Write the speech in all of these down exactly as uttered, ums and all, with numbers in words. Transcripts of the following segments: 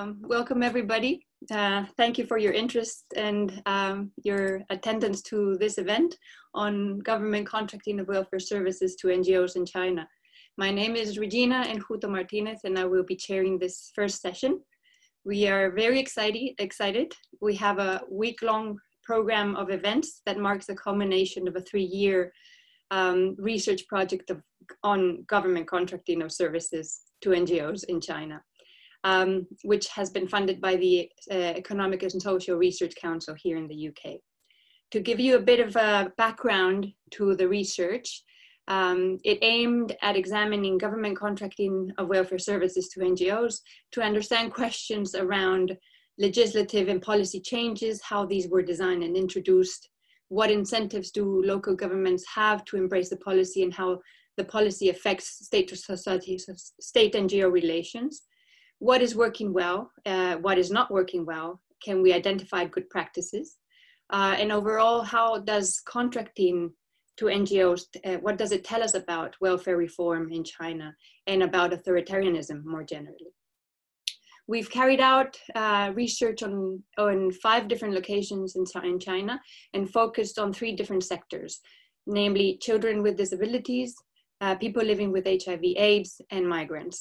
Um, welcome everybody. Uh, thank you for your interest and um, your attendance to this event on government contracting of welfare services to N G Os in China. My name is Regina Enjuto Martinez and I will be chairing this first session. We are very excited. excited. We have a week-long program of events that marks the culmination of a three-year um, research project of, on government contracting of services to N G Os in China. Um, which has been funded by the uh, Economic and Social Research Council here in the U K. To give you a bit of a background to the research, um, it aimed at examining government contracting of welfare services to N G Os to understand questions around legislative and policy changes, how these were designed and introduced, what incentives do local governments have to embrace the policy and how the policy affects state to society, state N G O relations. What is working well, uh, what is not working well, can we identify good practices? Uh, and overall, how does contracting to N G Os, uh, what does it tell us about welfare reform in China and about authoritarianism more generally? We've carried out uh, research on, on five different locations in, in China and focused on three different sectors, namely children with disabilities, uh, people living with H I V AIDS, and migrants.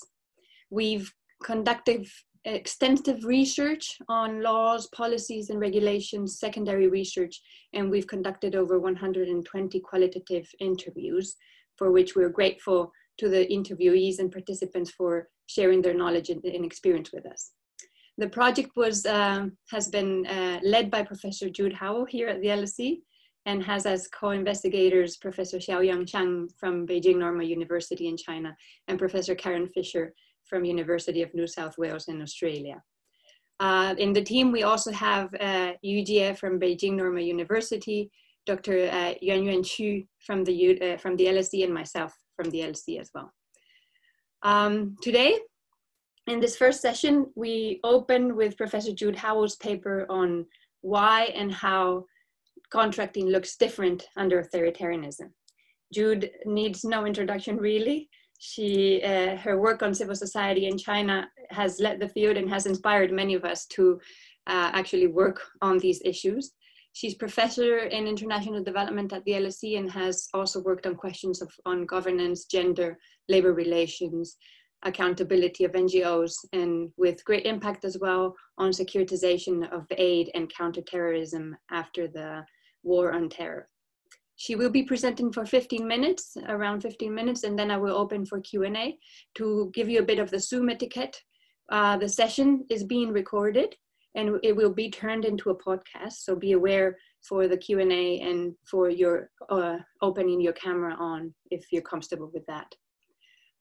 We've conducted extensive research on laws, policies, and regulations, secondary research, and we've conducted over one hundred twenty qualitative interviews, for which we're grateful to the interviewees and participants for sharing their knowledge and, and experience with us. The project was, um, has been uh, led by Professor Jude Howell here at the L S E, and has as co-investigators Professor Xiaoyang Shang from Beijing Normal University in China, and Professor Karen Fisher from University of New South Wales in Australia. Uh, in the team, we also have uh, Yu Jie from Beijing Normal University, Doctor Uh, Yuan Yuan Chu from the, uh, from the L S E, and myself from the L S E as well. Um, today, in this first session, we open with Professor Jude Howell's paper on why and how contracting looks different under authoritarianism. Jude needs no introduction, really. She, uh, her work on civil society in China has led the field and has inspired many of us to uh, actually work on these issues. She's professor in international development at the L S E and has also worked on questions of, on governance, gender, labor relations, accountability of N G Os, and with great impact as well on securitization of aid and counterterrorism after the war on terror. She will be presenting for fifteen minutes, around fifteen minutes, and then I will open for Q and A to give you a bit of the Zoom etiquette. Uh, the session is being recorded and it will be turned into a podcast, so be aware for the Q and A and for your uh, opening your camera on if you're comfortable with that.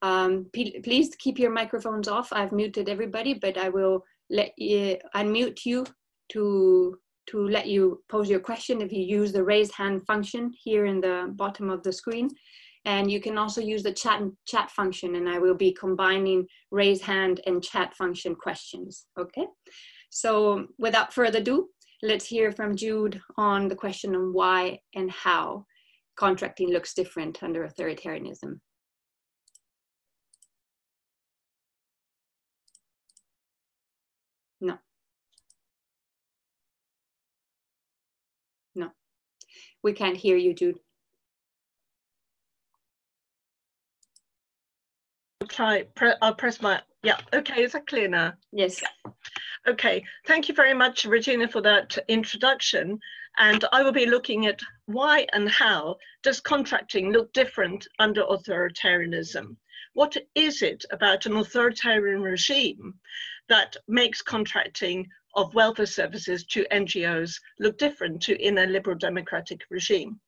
Um, please keep your microphones off. I've muted everybody, but I will let you, unmute you to to let you pose your question if you use the raise hand function here in the bottom of the screen. And you can also use the chat chat function, and I will be combining raise hand and chat function questions, okay? So without further ado, let's hear from Jude on the question on why and how contracting looks different under authoritarianism. No. We can't hear you, Jude. I'll try, pre I'll press my, yeah, okay, is that clear now? Yes. Yeah. Okay, thank you very much, Regina, for that introduction. And I will be looking at why and how does contracting look different under authoritarianism? What is it about an authoritarian regime that makes contracting of welfare services to N G Os look different to in a liberal democratic regime?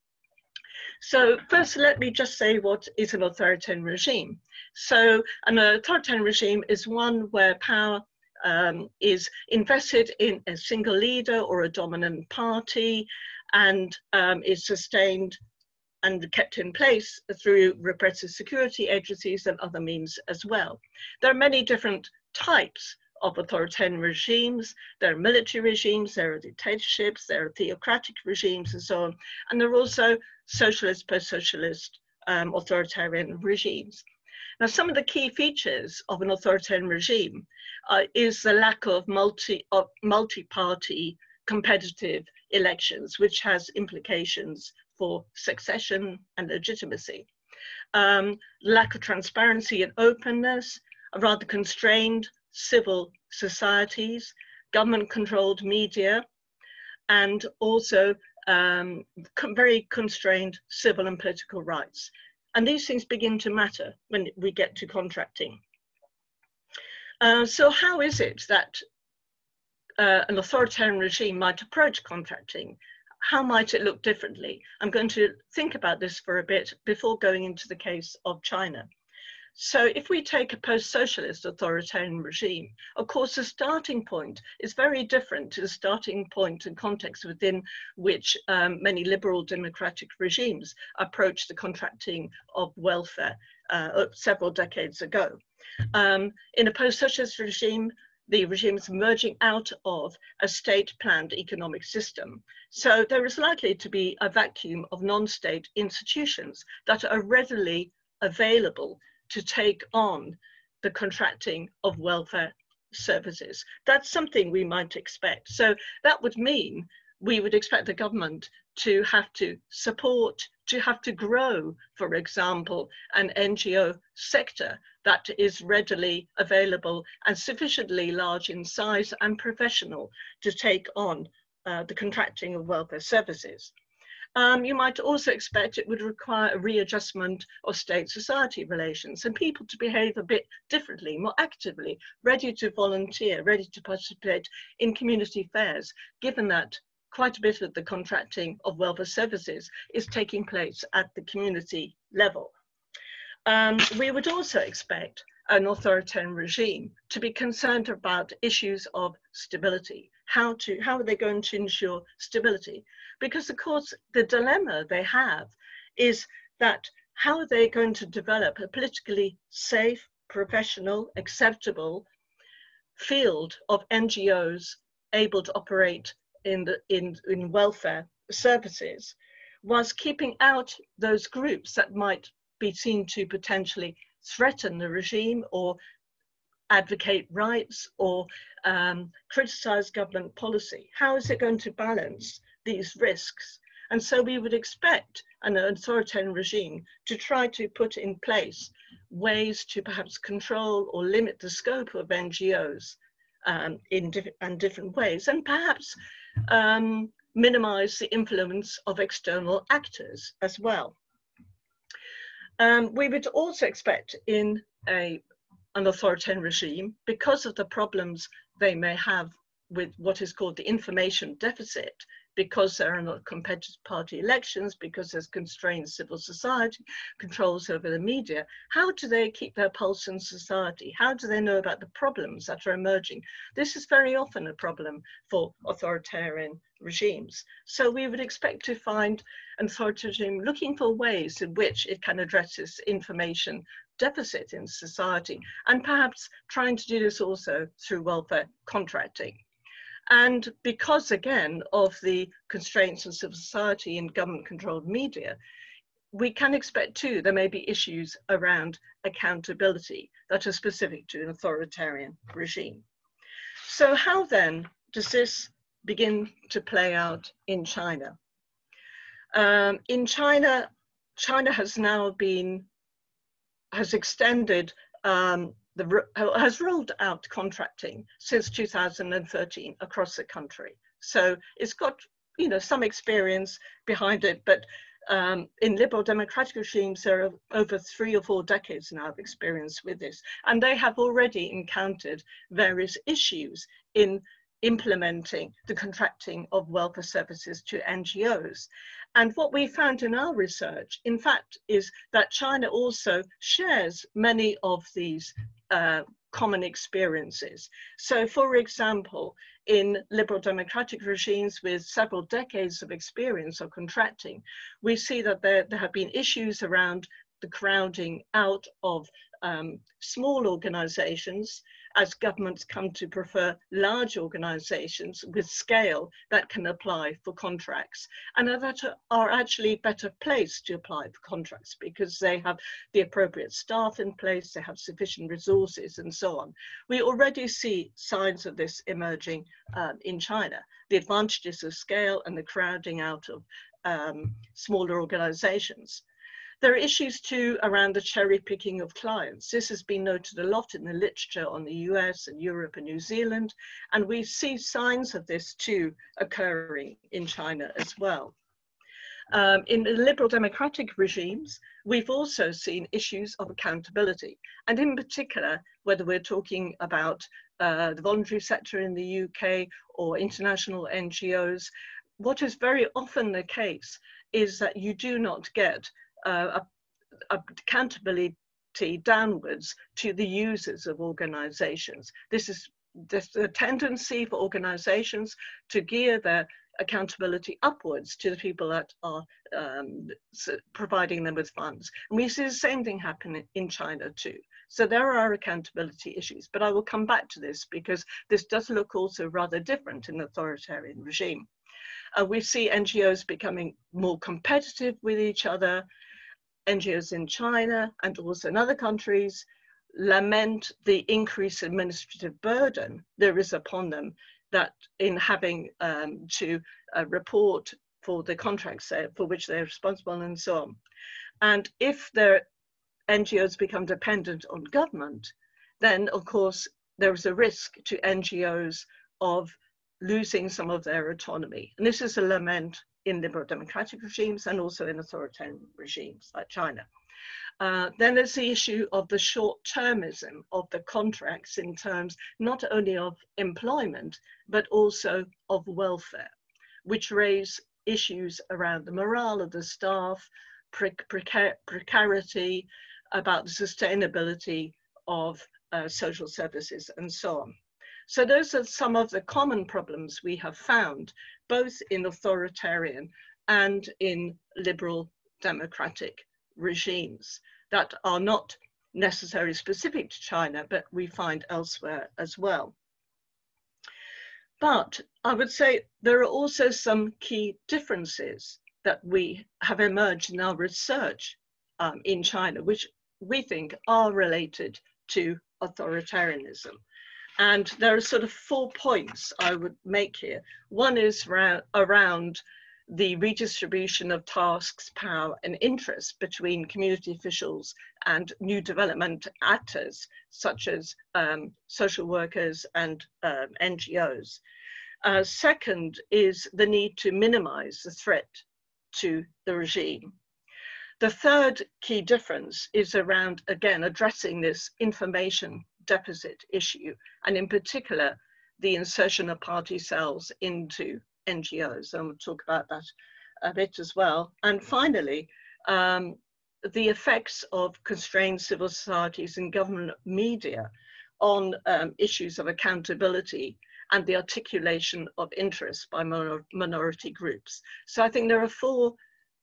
So first, let me just say what is an authoritarian regime. So an authoritarian regime is one where power um, is invested in a single leader or a dominant party and um, is sustained and kept in place through repressive security agencies and other means as well. There are many different types of authoritarian regimes. There are military regimes, there are dictatorships, there are theocratic regimes and so on. And there are also socialist, post-socialist, um, authoritarian regimes. Now, some of the key features of an authoritarian regime uh, is the lack of multi, of multi-party competitive elections, which has implications for succession and legitimacy. Um, lack of transparency and openness, rather constrained civil societies, government-controlled media, and also um, very constrained civil and political rights. And these things begin to matter when we get to contracting. Uh, so how is it that uh, an authoritarian regime might approach contracting? How might it look differently? I'm going to think about this for a bit before going into the case of China. So if we take a post-socialist authoritarian regime, of course, the starting point is very different to the starting point and context within which um, many liberal democratic regimes approached the contracting of welfare uh, several decades ago. Um, in a post-socialist regime, the regime is merging out of a state-planned economic system. So there is likely to be a vacuum of non-state institutions that are readily available to take on the contracting of welfare services. That's something we might expect. So that would mean we would expect the government to have to support, to have to grow, for example, an N G O sector that is readily available and sufficiently large in size and professional to take on uh, the contracting of welfare services. Um, you might also expect it would require a readjustment of state-society relations and people to behave a bit differently, more actively, ready to volunteer, ready to participate in community fairs, given that quite a bit of the contracting of welfare services is taking place at the community level. Um, we would also expect an authoritarian regime to be concerned about issues of stability. How to, how are they going to ensure stability? Because of course, the dilemma they have is that how are they going to develop a politically safe, professional, acceptable field of N G Os able to operate in, the, in, in welfare services, whilst keeping out those groups that might be seen to potentially threaten the regime or advocate rights or um, criticize government policy. How is it going to balance these risks? And so we would expect an authoritarian regime to try to put in place ways to perhaps control or limit the scope of N G Os um, in diff and different ways, and perhaps um, minimize the influence of external actors as well. Um, we would also expect in a an authoritarian regime, because of the problems they may have with what is called the information deficit, because there are not competitive party elections, because there's constrained civil society, controls over the media, how do they keep their pulse in society? How do they know about the problems that are emerging? This is very often a problem for authoritarian regimes. So we would expect to find an authoritarian regime looking for ways in which it can address this information deficit in society, and perhaps trying to do this also through welfare contracting. And because, again, of the constraints of civil society and government-controlled media, we can expect, too, there may be issues around accountability that are specific to an authoritarian regime. So how, then, does this begin to play out in China? Um, in China, China has now been has extended, um, the, has rolled out contracting since two thousand thirteen across the country. So it's got, you know, some experience behind it, but um, in liberal democratic regimes, there are over three or four decades now of experience with this. And they have already encountered various issues in implementing the contracting of welfare services to N G Os. And what we found in our research, in fact, is that China also shares many of these uh, common experiences. So, for example, in liberal democratic regimes with several decades of experience of contracting, we see that there, there have been issues around the crowding out of um, small organizations as governments come to prefer large organisations with scale that can apply for contracts and that are actually better placed to apply for contracts because they have the appropriate staff in place, they have sufficient resources and so on. We already see signs of this emerging um, in China, the advantages of scale and the crowding out of um, smaller organisations. There are issues too around the cherry picking of clients. This has been noted a lot in the literature on the U S and Europe and New Zealand, and we see signs of this too occurring in China as well. Um, in the liberal democratic regimes, we've also seen issues of accountability, and in particular, whether we're talking about uh, the voluntary sector in the U K or international N G Os, what is very often the case is that you do not get Uh, accountability downwards to the users of organizations. This is this, the tendency for organizations to gear their accountability upwards to the people that are um, providing them with funds. And we see the same thing happen in China too. So there are accountability issues, but I will come back to this because this does look also rather different in the authoritarian regime. Uh, we see N G Os becoming more competitive with each other. N G Os in China and also in other countries lament the increased administrative burden there is upon them that in having um, to uh, report for the contracts for which they're responsible and so on. And if their N G Os become dependent on government, then of course there is a risk to N G Os of losing some of their autonomy. And this is a lament in liberal democratic regimes and also in authoritarian regimes like China. Uh, then there's the issue of the short-termism of the contracts in terms not only of employment, but also of welfare, which raise issues around the morale of the staff, pre precar precarity, about the sustainability of uh, social services and so on. So those are some of the common problems we have found, both in authoritarian and in liberal democratic regimes that are not necessarily specific to China, but we find elsewhere as well. But I would say there are also some key differences that we have emerged in our research um, in China, which we think are related to authoritarianism. And there are sort of four points I would make here. One is around the redistribution of tasks, power, and interests between community officials and new development actors, such as um, social workers and um, N G Os. Uh, second is the need to minimize the threat to the regime. The third key difference is around, again, addressing this information deficit issue, and in particular, the insertion of party cells into N G Os. And we'll talk about that a bit as well. And finally, um, the effects of constrained civil societies and government media on um, issues of accountability and the articulation of interests by minor minority groups. So I think there are four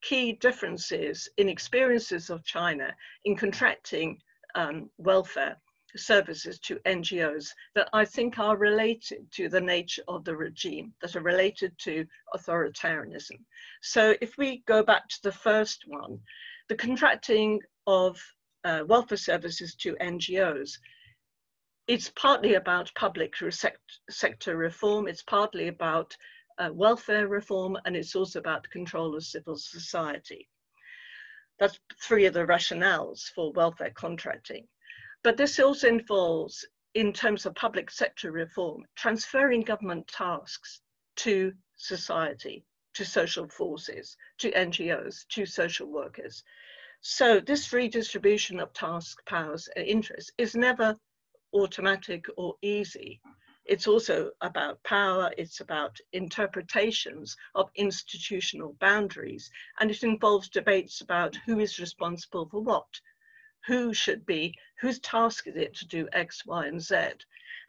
key differences in experiences of China in contracting um, welfare services to N G Os that I think are related to the nature of the regime, that are related to authoritarianism. So if we go back to the first one, the contracting of uh, welfare services to N G Os, it's partly about public sector reform, it's partly about uh, welfare reform, and it's also about control of civil society. That's three of the rationales for welfare contracting. But this also involves, in terms of public sector reform, transferring government tasks to society, to social forces, to N G Os, to social workers. So this redistribution of tasks, powers, and interests is never automatic or easy. It's also about power, it's about interpretations of institutional boundaries, and it involves debates about who is responsible for what. Who should be, whose task is it to do X, Y, and Z?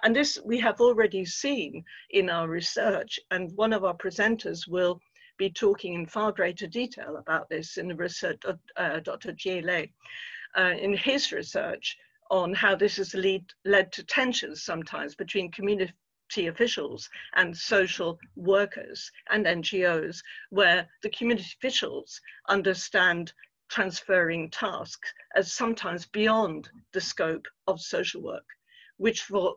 And this we have already seen in our research, and one of our presenters will be talking in far greater detail about this in the research of uh, Doctor Jie uh, in his research on how this has lead, led to tensions sometimes between community officials and social workers and N G Os, where the community officials understand transferring tasks as sometimes beyond the scope of social work, which for,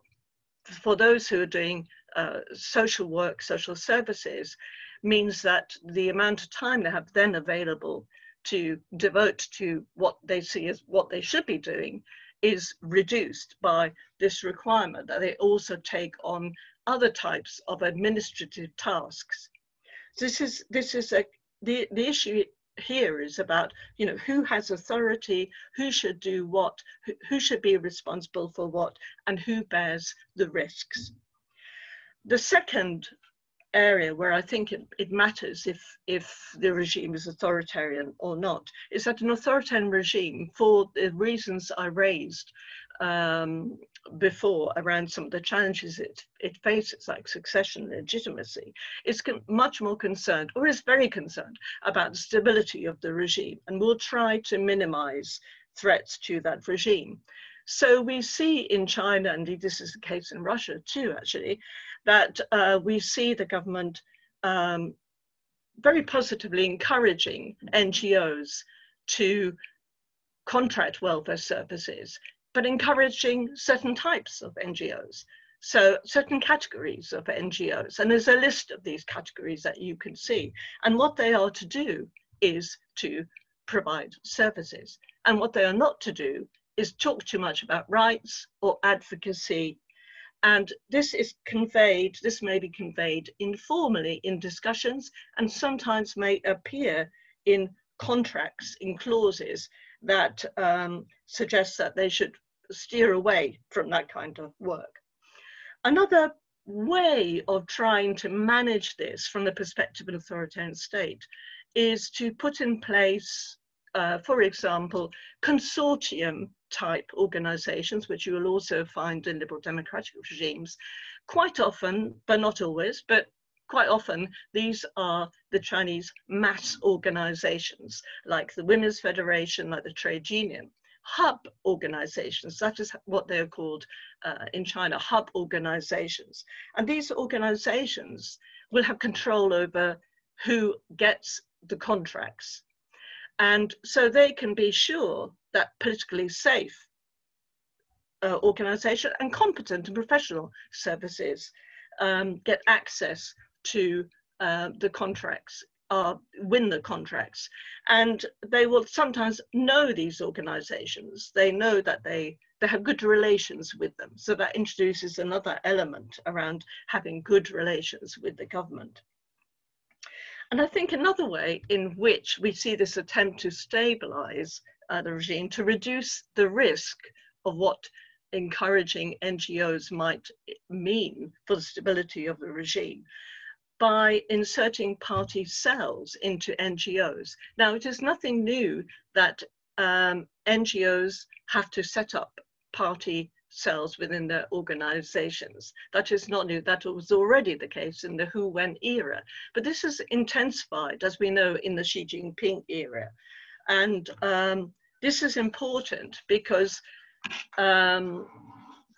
for those who are doing uh, social work, social services, means that the amount of time they have then available to devote to what they see as what they should be doing is reduced by this requirement that they also take on other types of administrative tasks. This is, this is a, the, the issue here is about, you know, who has authority, who should do what, who, who should be responsible for what, and who bears the risks. The second area where I think it, it matters if, if the regime is authoritarian or not, is that an authoritarian regime, for the reasons I raised um, before around some of the challenges it, it faces, like succession legitimacy, is much more concerned, or is very concerned, about the stability of the regime, and will try to minimize threats to that regime. So we see in China, and this is the case in Russia too, actually, that uh, we see the government um, very positively encouraging N G Os to contract welfare services, but encouraging certain types of N G Os, so certain categories of N G Os. And there's a list of these categories that you can see. And what they are to do is to provide services. And what they are not to do is talk too much about rights or advocacy. And this is conveyed, this may be conveyed informally in discussions, and sometimes may appear in contracts, in clauses that um, suggest that they should steer away from that kind of work. Another way of trying to manage this from the perspective of an authoritarian state is to put in place, uh, for example, consortium type organizations, which you will also find in liberal democratic regimes. Quite often, but not always, but quite often, these are the Chinese mass organizations, like the Women's Federation, like the Trade Union. Hub organizations, that is what they are called uh, in China, hub organizations. And these organizations will have control over who gets the contracts. And so they can be sure that politically safe uh, organisation and competent and professional services um, get access to uh, the contracts, uh, win the contracts. And they will sometimes know these organisations. They know that they, they have good relations with them. So that introduces another element around having good relations with the government. And I think another way in which we see this attempt to stabilise Uh, the regime, to reduce the risk of what encouraging N G Os might mean for the stability of the regime, by inserting party cells into N G Os. Now, it is nothing new that um, N G Os have to set up party cells within their organizations. That is not new. That was already the case in the Hu Wen era, but this is intensified, as we know, in the Xi Jinping era. And um, this is important because, um,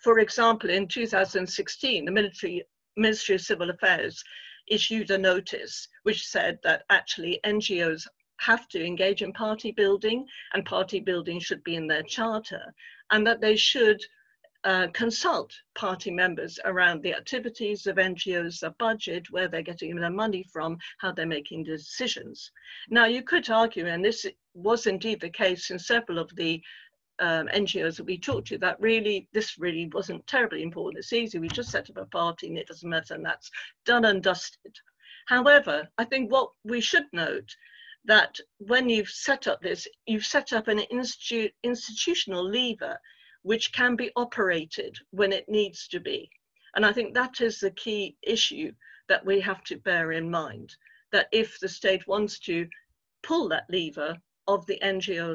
for example, in two thousand sixteen, the military, Ministry of Civil Affairs issued a notice which said that actually N G Os have to engage in party building, and party building should be in their charter, and that they should Uh, consult party members around the activities of N G Os, the budget, where they're getting their money from, how they're making decisions. Now, you could argue, and this was indeed the case in several of the um, N G Os that we talked to, that really, this really wasn't terribly important. It's easy, we just set up a party and it doesn't matter, and that's done and dusted. However, I think what we should note that when you've set up this, you've set up an institu institutional lever which can be operated when it needs to be. And I think that is the key issue that we have to bear in mind, that if the state wants to pull that lever of the N G O,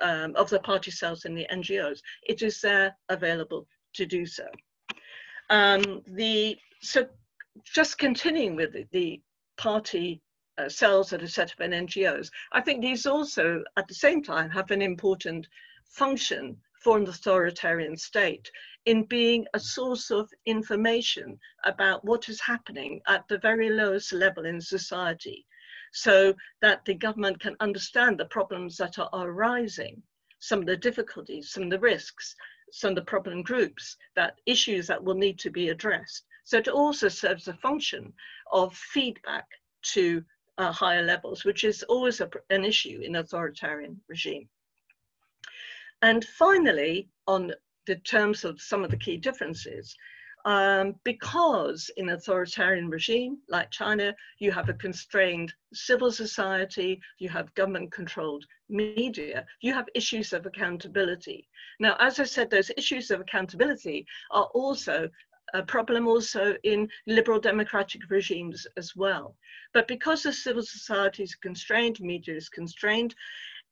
um, of the party cells in the N G Os, it is there available to do so. Um, the, so just continuing with the, the party uh, cells that are set up in N G Os, I think these also at the same time have an important function for an authoritarian state in being a source of information about what is happening at the very lowest level in society, so that the government can understand the problems that are arising, some of the difficulties, some of the risks, some of the problem groups, that issues that will need to be addressed. So it also serves a function of feedback to uh, higher levels, which is always a, an issue in authoritarian regime. And finally, on the terms of some of the key differences, um, because in authoritarian regime like China, you have a constrained civil society, you have government-controlled media, you have issues of accountability. Now, as I said, those issues of accountability are also a problem also in liberal democratic regimes as well. But because the civil society is constrained, media is constrained,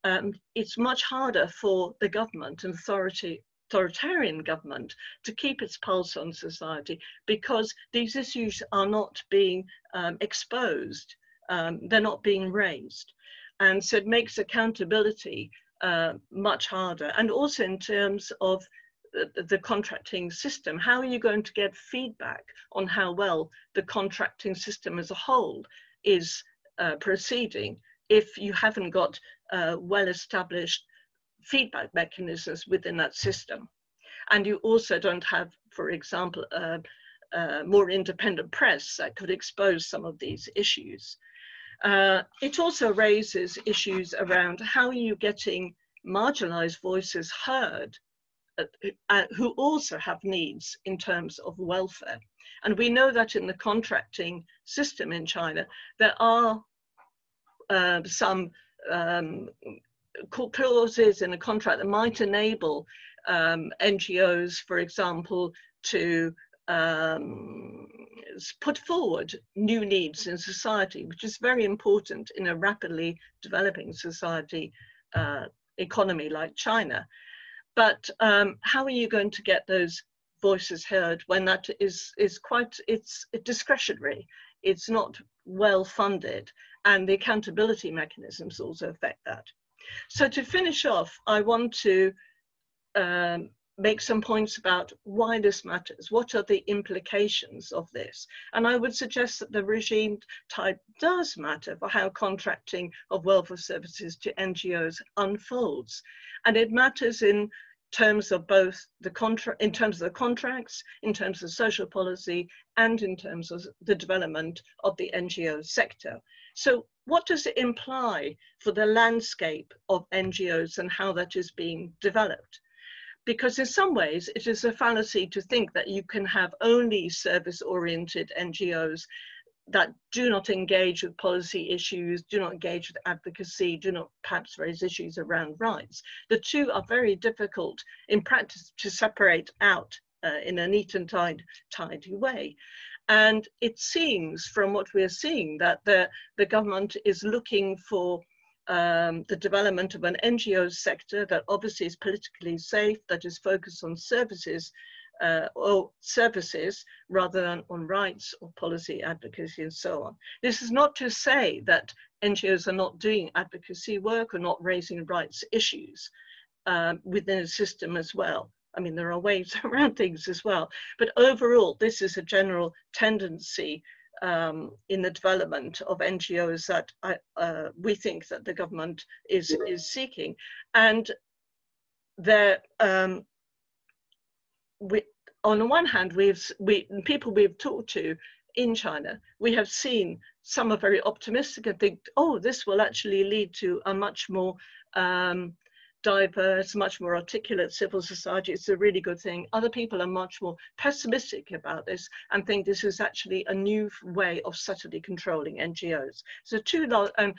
um, it's much harder for the government and authority, authoritarian government to keep its pulse on society, because these issues are not being um, exposed, um, they're not being raised. And so it makes accountability uh, much harder. And also in terms of the contracting system, how are you going to get feedback on how well the contracting system as a whole is uh, proceeding if you haven't got uh, well-established feedback mechanisms within that system? And you also don't have, for example, a, a more independent press that could expose some of these issues. Uh, it also raises issues around how are you getting marginalized voices heard, Uh, who also have needs in terms of welfare. And we know that in the contracting system in China, there are uh, some um, clauses in a contract that might enable um, N G Os, for example, to um, put forward new needs in society, which is very important in a rapidly developing society uh, economy like China. But um, how are you going to get those voices heard when that is, is quite, it's discretionary, it's not well funded, and the accountability mechanisms also affect that. So to finish off, I want to um, make some points about why this matters, what are the implications of this. And I would suggest that the regime type does matter for how contracting of welfare services to N G Os unfolds. And it matters in terms of both the contract, in terms of the contracts, in terms of social policy, and in terms of the development of the N G O sector. So what does it imply for the landscape of N G Os and how that is being developed? Because in some ways, it is a fallacy to think that you can have only service-oriented N G Os that do not engage with policy issues, do not engage with advocacy, do not perhaps raise issues around rights. The two are very difficult in practice to separate out uh, in a neat and tidy, tidy way. And it seems from what we're seeing that the, the government is looking for Um, the development of an N G O sector that obviously is politically safe, that is focused on services uh, or services rather than on rights or policy advocacy and so on. This is not to say that N G Os are not doing advocacy work or not raising rights issues um, within a system as well. I mean, there are ways around things as well, but overall this is a general tendency Um, in the development of N G Os that I, uh, we think that the government is, is seeking. And there, um, we, on the one hand, we've, we, people we've talked to in China, we have seen some are very optimistic and think, oh, this will actually lead to a much more um, diverse, much more articulate civil society. It's a really good thing. Other people are much more pessimistic about this and think this is actually a new way of subtly controlling N G Os. So two la um,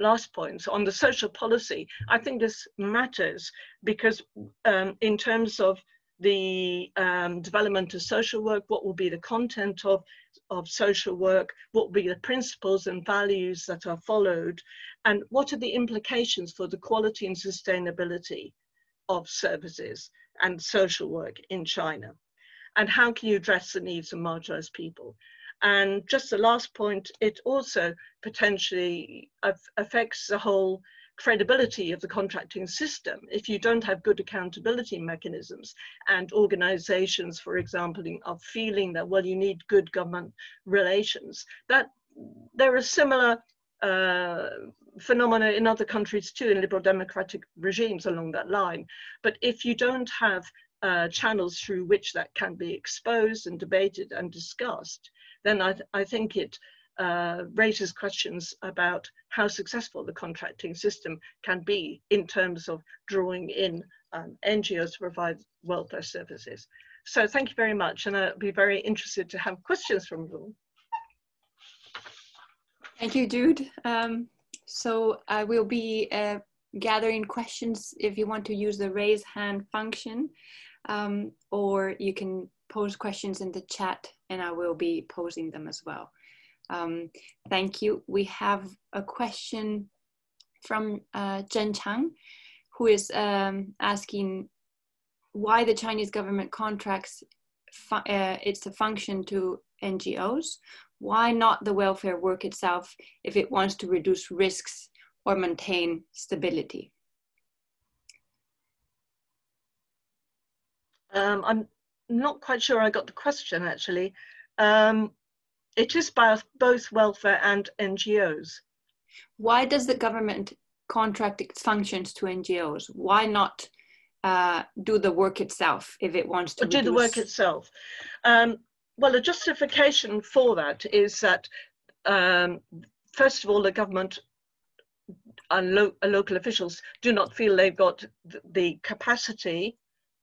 last points on the social policy. I think this matters because um, in terms of the um, development of social work, what will be the content of, of social work, what will be the principles and values that are followed, and what are the implications for the quality and sustainability of services and social work in China, and how can you address the needs of marginalized people. And just the last point, it also potentially affects the whole credibility of the contracting system if you don't have good accountability mechanisms, and organizations, for example, are feeling that, well, you need good government relations. That there are similar uh, phenomena in other countries too, in liberal democratic regimes along that line. But if you don't have uh, channels through which that can be exposed and debated and discussed, then I, th I think it Uh, raises questions about how successful the contracting system can be in terms of drawing in um, N G Os to provide welfare services. So thank you very much, and I'll be very interested to have questions from you. Thank you, Jude. Um, so I will be uh, gathering questions if you want to use the raise hand function, um, or you can pose questions in the chat and I will be posing them as well. Um, thank you. We have a question from uh, Chen Chang, who is um, asking why the Chinese government contracts fu uh, it's a function to N G Os. Why not the welfare work itself if it wants to reduce risks or maintain stability? Um, I'm not quite sure I got the question, actually. Um, It is about both welfare and N G Os. Why does the government contract its functions to N G Os? Why not uh, do the work itself if it wants to do the work itself? Um, well, the justification for that is that, um, first of all, the government and lo local officials do not feel they've got th the capacity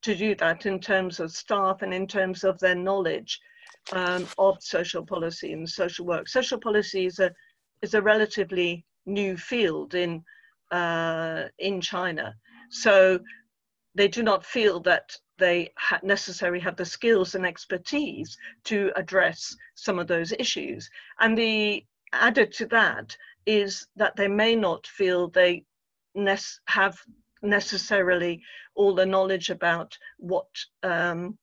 to do that in terms of staff and in terms of their knowledge Um, of social policy and social work. Social policy is a is a relatively new field in uh, in China, so they do not feel that they ha necessarily have the skills and expertise to address some of those issues. And the added to that is that they may not feel they ne have necessarily all the knowledge about what Um,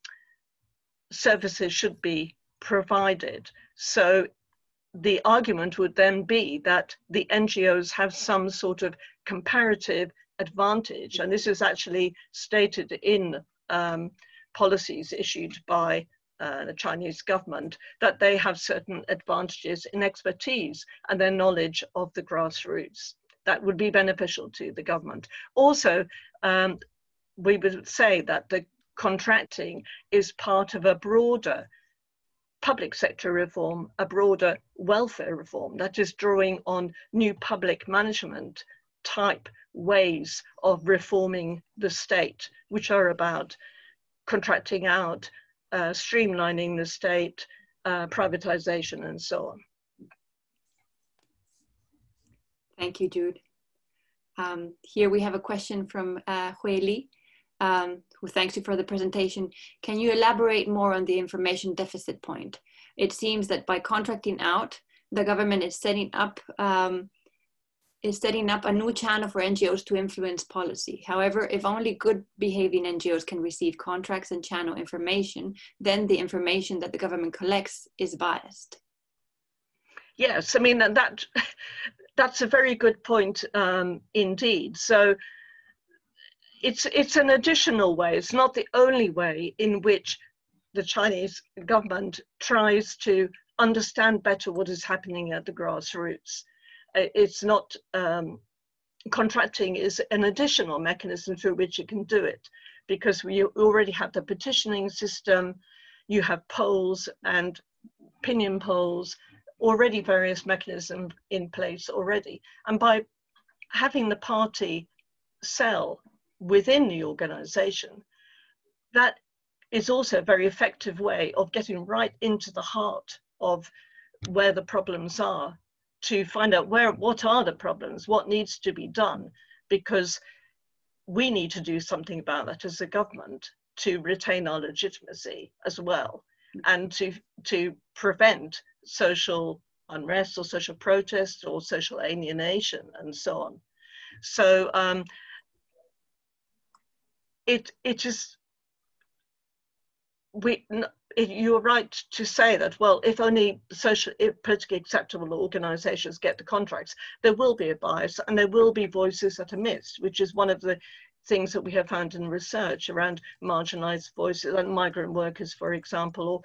services should be provided. So the argument would then be that the N G Os have some sort of comparative advantage, and this is actually stated in um, policies issued by uh, the Chinese government, that they have certain advantages in expertise and their knowledge of the grassroots that would be beneficial to the government. Also, um, we would say that the contracting is part of a broader public sector reform, a broader welfare reform that is drawing on new public management type ways of reforming the state, which are about contracting out, uh, streamlining the state, uh, privatization, and so on. Thank you, Jude. Um, here we have a question from uh, Hue Li. Um, who thanks you for the presentation. Can you elaborate more on the information deficit point? It seems that by contracting out, the government is setting up um, is setting up a new channel for N G Os to influence policy. However, if only good behaving N G Os can receive contracts and channel information, then the information that the government collects is biased. Yes, I mean, that that's a very good point um, indeed. So It's, it's an additional way, it's not the only way in which the Chinese government tries to understand better what is happening at the grassroots. It's not, um, contracting is an additional mechanism through which you can do it, because you already have the petitioning system, you have polls and opinion polls, already various mechanisms in place already. And by having the party sell within the organization, that is also a very effective way of getting right into the heart of where the problems are, to find out where, what are the problems, what needs to be done, because we need to do something about that as a government to retain our legitimacy as well, and to, to prevent social unrest or social protest or social alienation and so on. So, um, It, it is, we, you're right to say that, well, if only social, if politically acceptable organisations get the contracts, there will be a bias and there will be voices that are missed, which is one of the things that we have found in research around marginalised voices, like migrant workers, for example, or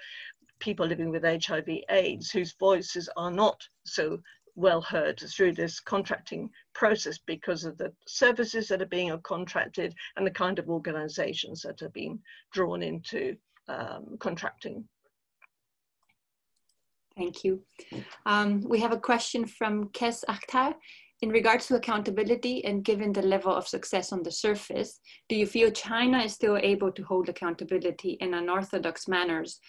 people living with H I V AIDS, whose voices are not so well heard through this contracting process because of the services that are being contracted and the kind of organisations that are being drawn into um, contracting. Thank you. Um, we have a question from Kes Akhtar. In regards to accountability and given the level of success on the surface, do you feel China is still able to hold accountability in unorthodox manners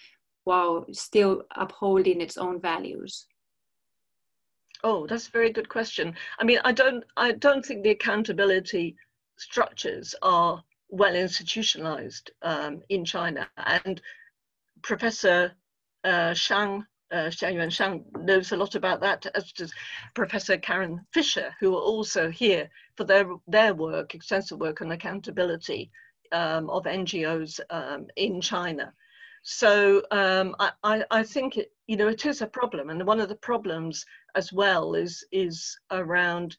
while still upholding its own values? Oh, that's a very good question. I mean, I don't, I don't think the accountability structures are well institutionalized um, in China. And Professor uh, Shang, uh, Xiaoyang Shang knows a lot about that, as does Professor Karen Fisher, who are also here for their, their work, extensive work on accountability um, of N G Os um, in China. So um, I, I, I think, it, you know, it is a problem. And one of the problems as well is, is around,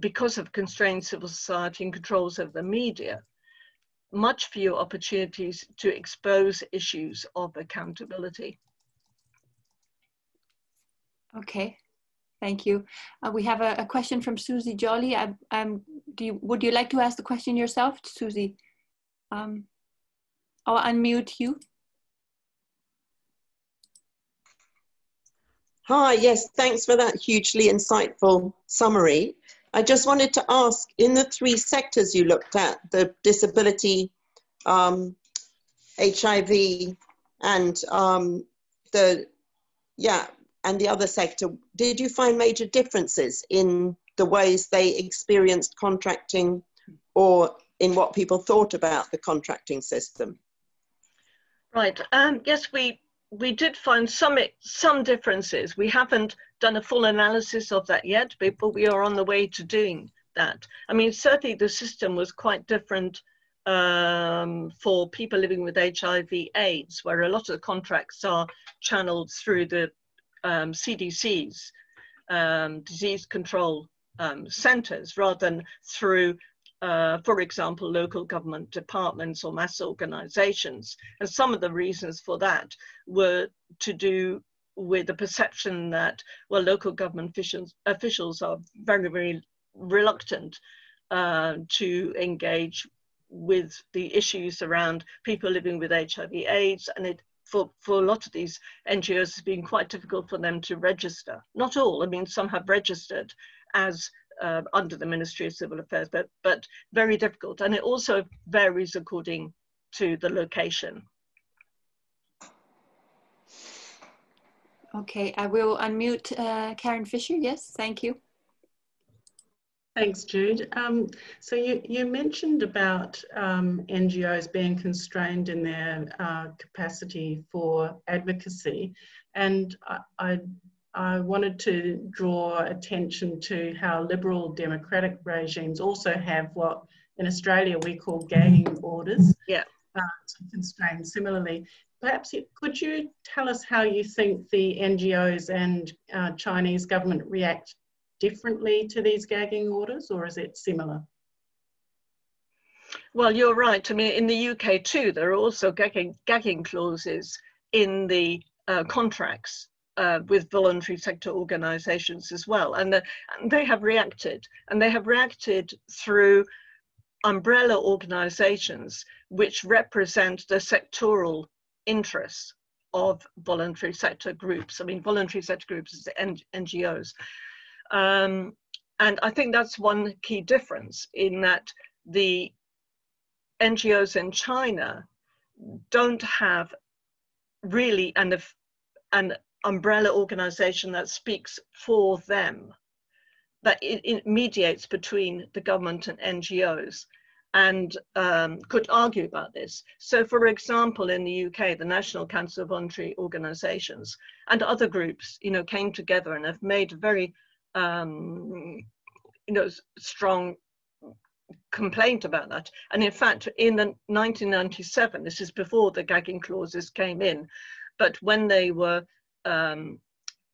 because of constrained civil society and controls of the media, much fewer opportunities to expose issues of accountability. Okay, thank you. Uh, we have a, a question from Susie Jolly. I, um, do you, would you like to ask the question yourself, Susie? Um, I'll unmute you. Hi, yes, thanks for that hugely insightful summary. I just wanted to ask, in the three sectors you looked at, the disability, um, H I V, and um, the, yeah, and the other sector, did you find major differences in the ways they experienced contracting or in what people thought about the contracting system? Right. Um, yes, we we did find some some differences. We haven't done a full analysis of that yet, but we are on the way to doing that. I mean, certainly the system was quite different um, for people living with H I V AIDS, where a lot of the contracts are channeled through the um, C D C's um, disease control um, centres, rather than through Uh, for example, local government departments or mass organizations. And some of the reasons for that were to do with the perception that, well, local government officials, officials are very, very reluctant uh, to engage with the issues around people living with H I V AIDS. And it, for, for a lot of these N G Os, it's been quite difficult for them to register. Not all, I mean, some have registered as Uh, under the Ministry of Civil Affairs, but, but very difficult. And it also varies according to the location. Okay, I will unmute uh, Karen Fisher. Yes, thank you. Thanks, Jude. Um, so you, you mentioned about um, N G Os being constrained in their uh, capacity for advocacy. And I, I I wanted to draw attention to how liberal democratic regimes also have what in Australia we call gagging orders, yeah, uh, to constrain similarly. Perhaps it, could you tell us how you think the N G Os and uh, Chinese government react differently to these gagging orders, or is it similar? Well, you're right. I mean, in the U K too, there are also gagging, gagging clauses in the uh, contracts Uh, with voluntary sector organisations as well. And, the, and they have reacted, and they have reacted through umbrella organisations which represent the sectoral interests of voluntary sector groups. I mean, voluntary sector groups is the N G Os. Um, and I think that's one key difference, in that the N G Os in China don't have really an, an umbrella organization that speaks for them, that it, it mediates between the government and N G Os, and um, could argue about this. So for example, in the U K, the National Council of Voluntary Organizations and other groups, you know, came together and have made very, um, you know, strong complaint about that. And in fact, in nineteen ninety-seven, this is before the gagging clauses came in, but when they were um,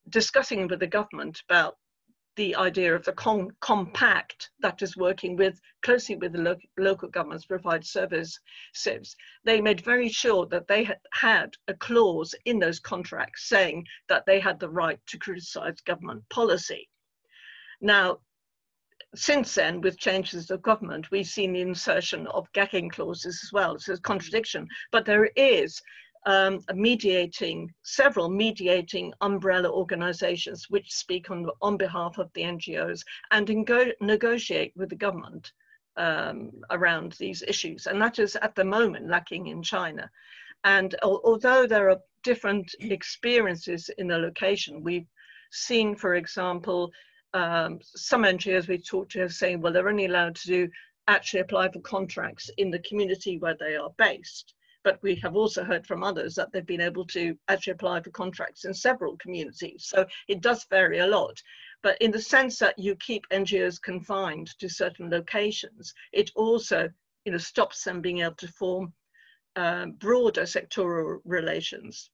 discussing with the government about the idea of the con compact that is working with closely with the lo local governments to provide services, they made very sure that they had, had a clause in those contracts saying that they had the right to criticize government policy. Now, since then, with changes of government, we've seen the insertion of gagging clauses as well. So it's a contradiction, but there is Um, mediating, several mediating umbrella organizations which speak on, on behalf of the N G Os and negotiate with the government um, around these issues. And that is at the moment lacking in China. And al although there are different experiences in the location, we've seen, for example, um, some N G Os we talked to are saying, well, they're only allowed to do, actually apply for contracts in the community where they are based. But we have also heard from others that they've been able to actually apply for contracts in several communities. So it does vary a lot. But in the sense that you keep N G Os confined to certain locations, it also, you know, stops them being able to form um, broader sectoral relations.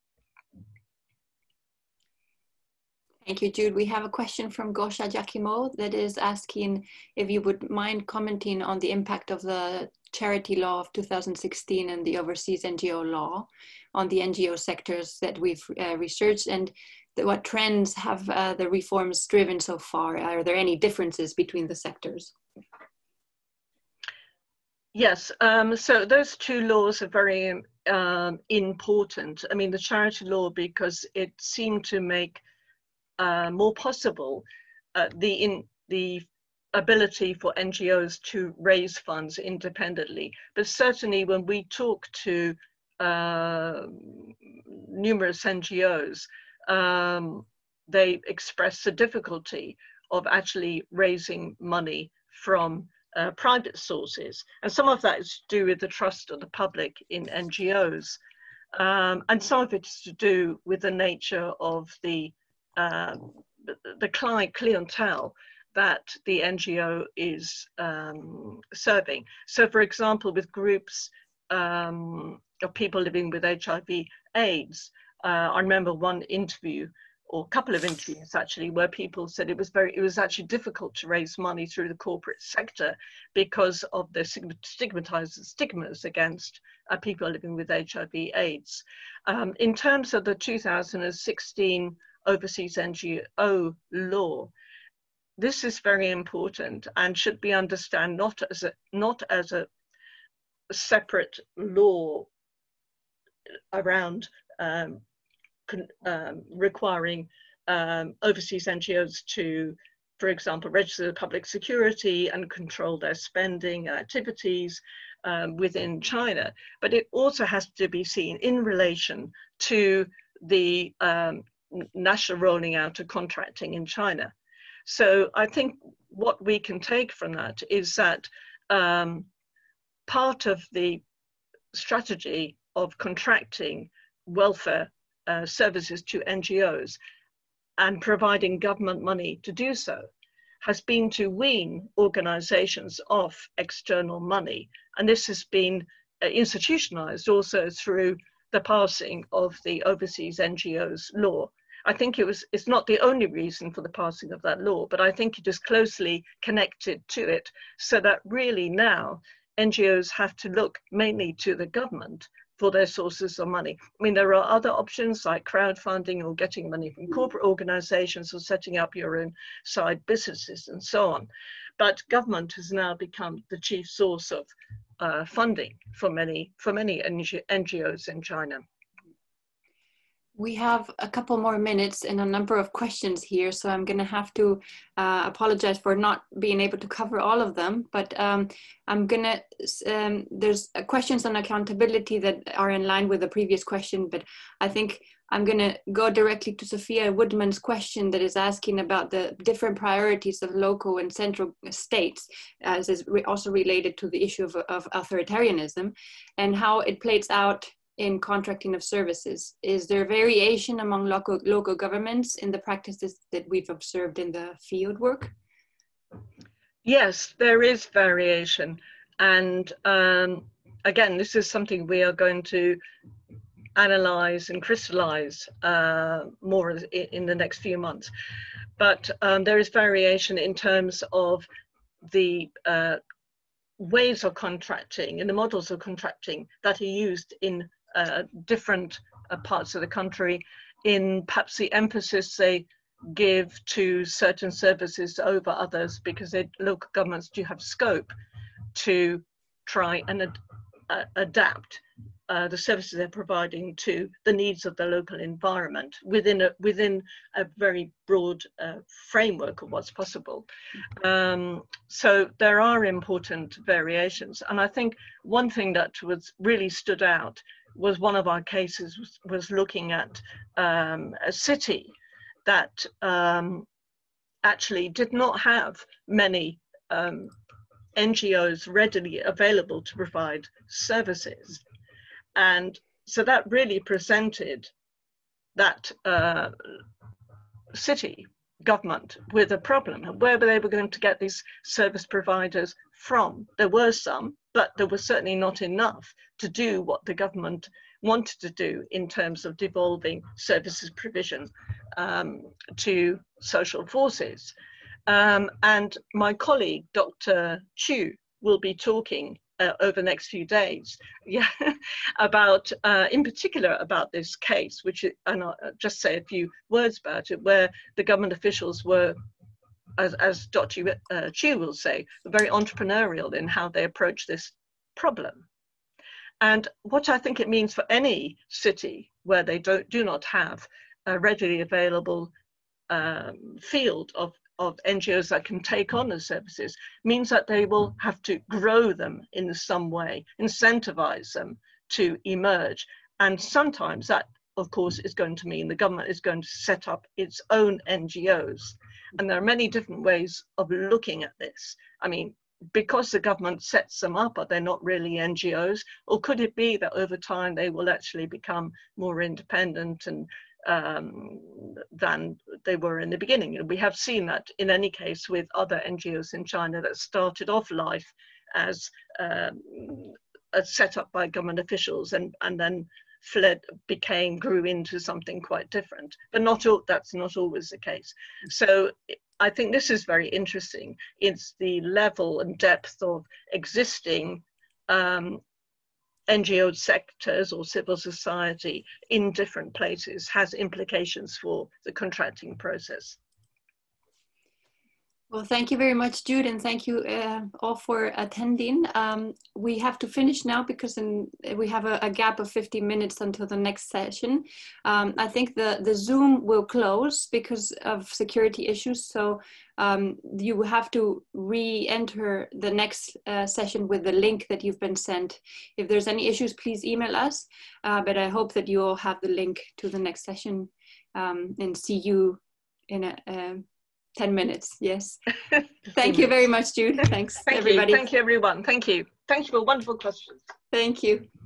Thank you, Jude. We have a question from Gosha Giacomo that is asking if you would mind commenting on the impact of the Charity Law of two thousand sixteen and the Overseas N G O Law on the N G O sectors that we've uh, researched, and th what trends have uh, the reforms driven so far? Are there any differences between the sectors? Yes, um, so those two laws are very um, important. I mean, the Charity Law, because it seemed to make Uh, more possible uh, the in the ability for N G Os to raise funds independently. But certainly when we talk to uh, numerous N G Os, um, they express the difficulty of actually raising money from uh, private sources. And some of that is to do with the trust of the public in N G Os. Um, and some of it is to do with the nature of the Uh, the client clientele that the N G O is um, serving. So, for example, with groups um, of people living with H I V AIDS, uh, I remember one interview, or a couple of interviews actually, where people said it was very, it was actually difficult to raise money through the corporate sector because of the stigmatized stigmas against uh, people living with H I V AIDS. Um, in terms of the two thousand sixteen Overseas N G O Law, this is very important and should be understood not as a, not as a separate law around um, con, um, requiring um, overseas N G Os to, for example, register the public security and control their spending and activities um, within China. But it also has to be seen in relation to the um, national rolling out of contracting in China. So I think what we can take from that is that um, part of the strategy of contracting welfare uh, services to N G Os and providing government money to do so has been to wean organizations off external money. And this has been institutionalized also through the passing of the Overseas N G Os Law. I think it was, it's not the only reason for the passing of that law, but I think it is closely connected to it, so that really now N G Os have to look mainly to the government for their sources of money. I mean, there are other options like crowdfunding or getting money from corporate organizations or setting up your own side businesses and so on. But government has now become the chief source of uh, funding for many, for many N G Os in China. We have a couple more minutes and a number of questions here, so I'm going to have to uh, apologize for not being able to cover all of them. But um, I'm going to, um, there's questions on accountability that are in line with the previous question, but I think I'm going to go directly to Sophia Woodman's question that is asking about the different priorities of local and central states, as is also related to the issue of, of authoritarianism and how it plays out in contracting of services. Is there variation among local, local governments in the practices that we've observed in the field work? Yes, there is variation. And um, again, this is something we are going to analyze and crystallize uh, more in the next few months. But um, there is variation in terms of the uh, ways of contracting and the models of contracting that are used in uh, different uh, parts of the country, in perhaps the emphasis they give to certain services over others, because they, local governments do have scope to try and ad uh, adapt uh, the services they're providing to the needs of the local environment within a, within a very broad uh, framework of what's possible. Um, so there are important variations. And I think one thing that was really stood out was one of our cases was, was looking at um, a city that um, actually did not have many um, N G Os readily available to provide services. And so that really presented that uh, city government with a problem. Where were they were going to get these service providers from? There were some, but there were certainly not enough to do what the government wanted to do in terms of devolving services provision um, to social forces. Um, and my colleague, Doctor Chu, will be talking uh, over the next few days yeah, about, uh, in particular, about this case, which, and I'll just say a few words about it, where the government officials were, as, as Doctor Uh, Chu will say, very entrepreneurial in how they approach this problem. And what I think it means for any city where they don't, do not have a readily available um, field of of N G Os that can take on the services means that they will have to grow them in some way, incentivize them to emerge. And sometimes that, of course, is going to mean the government is going to set up its own N G Os. And there are many different ways of looking at this. I mean, because the government sets them up, are they not really N G Os? Or could it be that over time they will actually become more independent and Um, than they were in the beginning? And we have seen that in any case with other N G Os in China that started off life as, um, as set up by government officials and, and then fled, became, grew into something quite different. But not all, that's not always the case. So I think this is very interesting. It's the level and depth of existing um, N G O sectors or civil society in different places has implications for the contracting process. Well, thank you very much, Jude, and thank you uh, all for attending. Um, we have to finish now because in, we have a, a gap of fifty minutes until the next session. Um, I think the, the Zoom will close because of security issues, so um, you have to re-enter the next uh, session with the link that you've been sent. If there's any issues, please email us, uh, but I hope that you all have the link to the next session um, and see you in a... Uh, ten minutes, yes. Thank you very much, Jude. Thanks, Thank everybody. You. Thank you, everyone. Thank you. Thank you for wonderful questions. Thank you.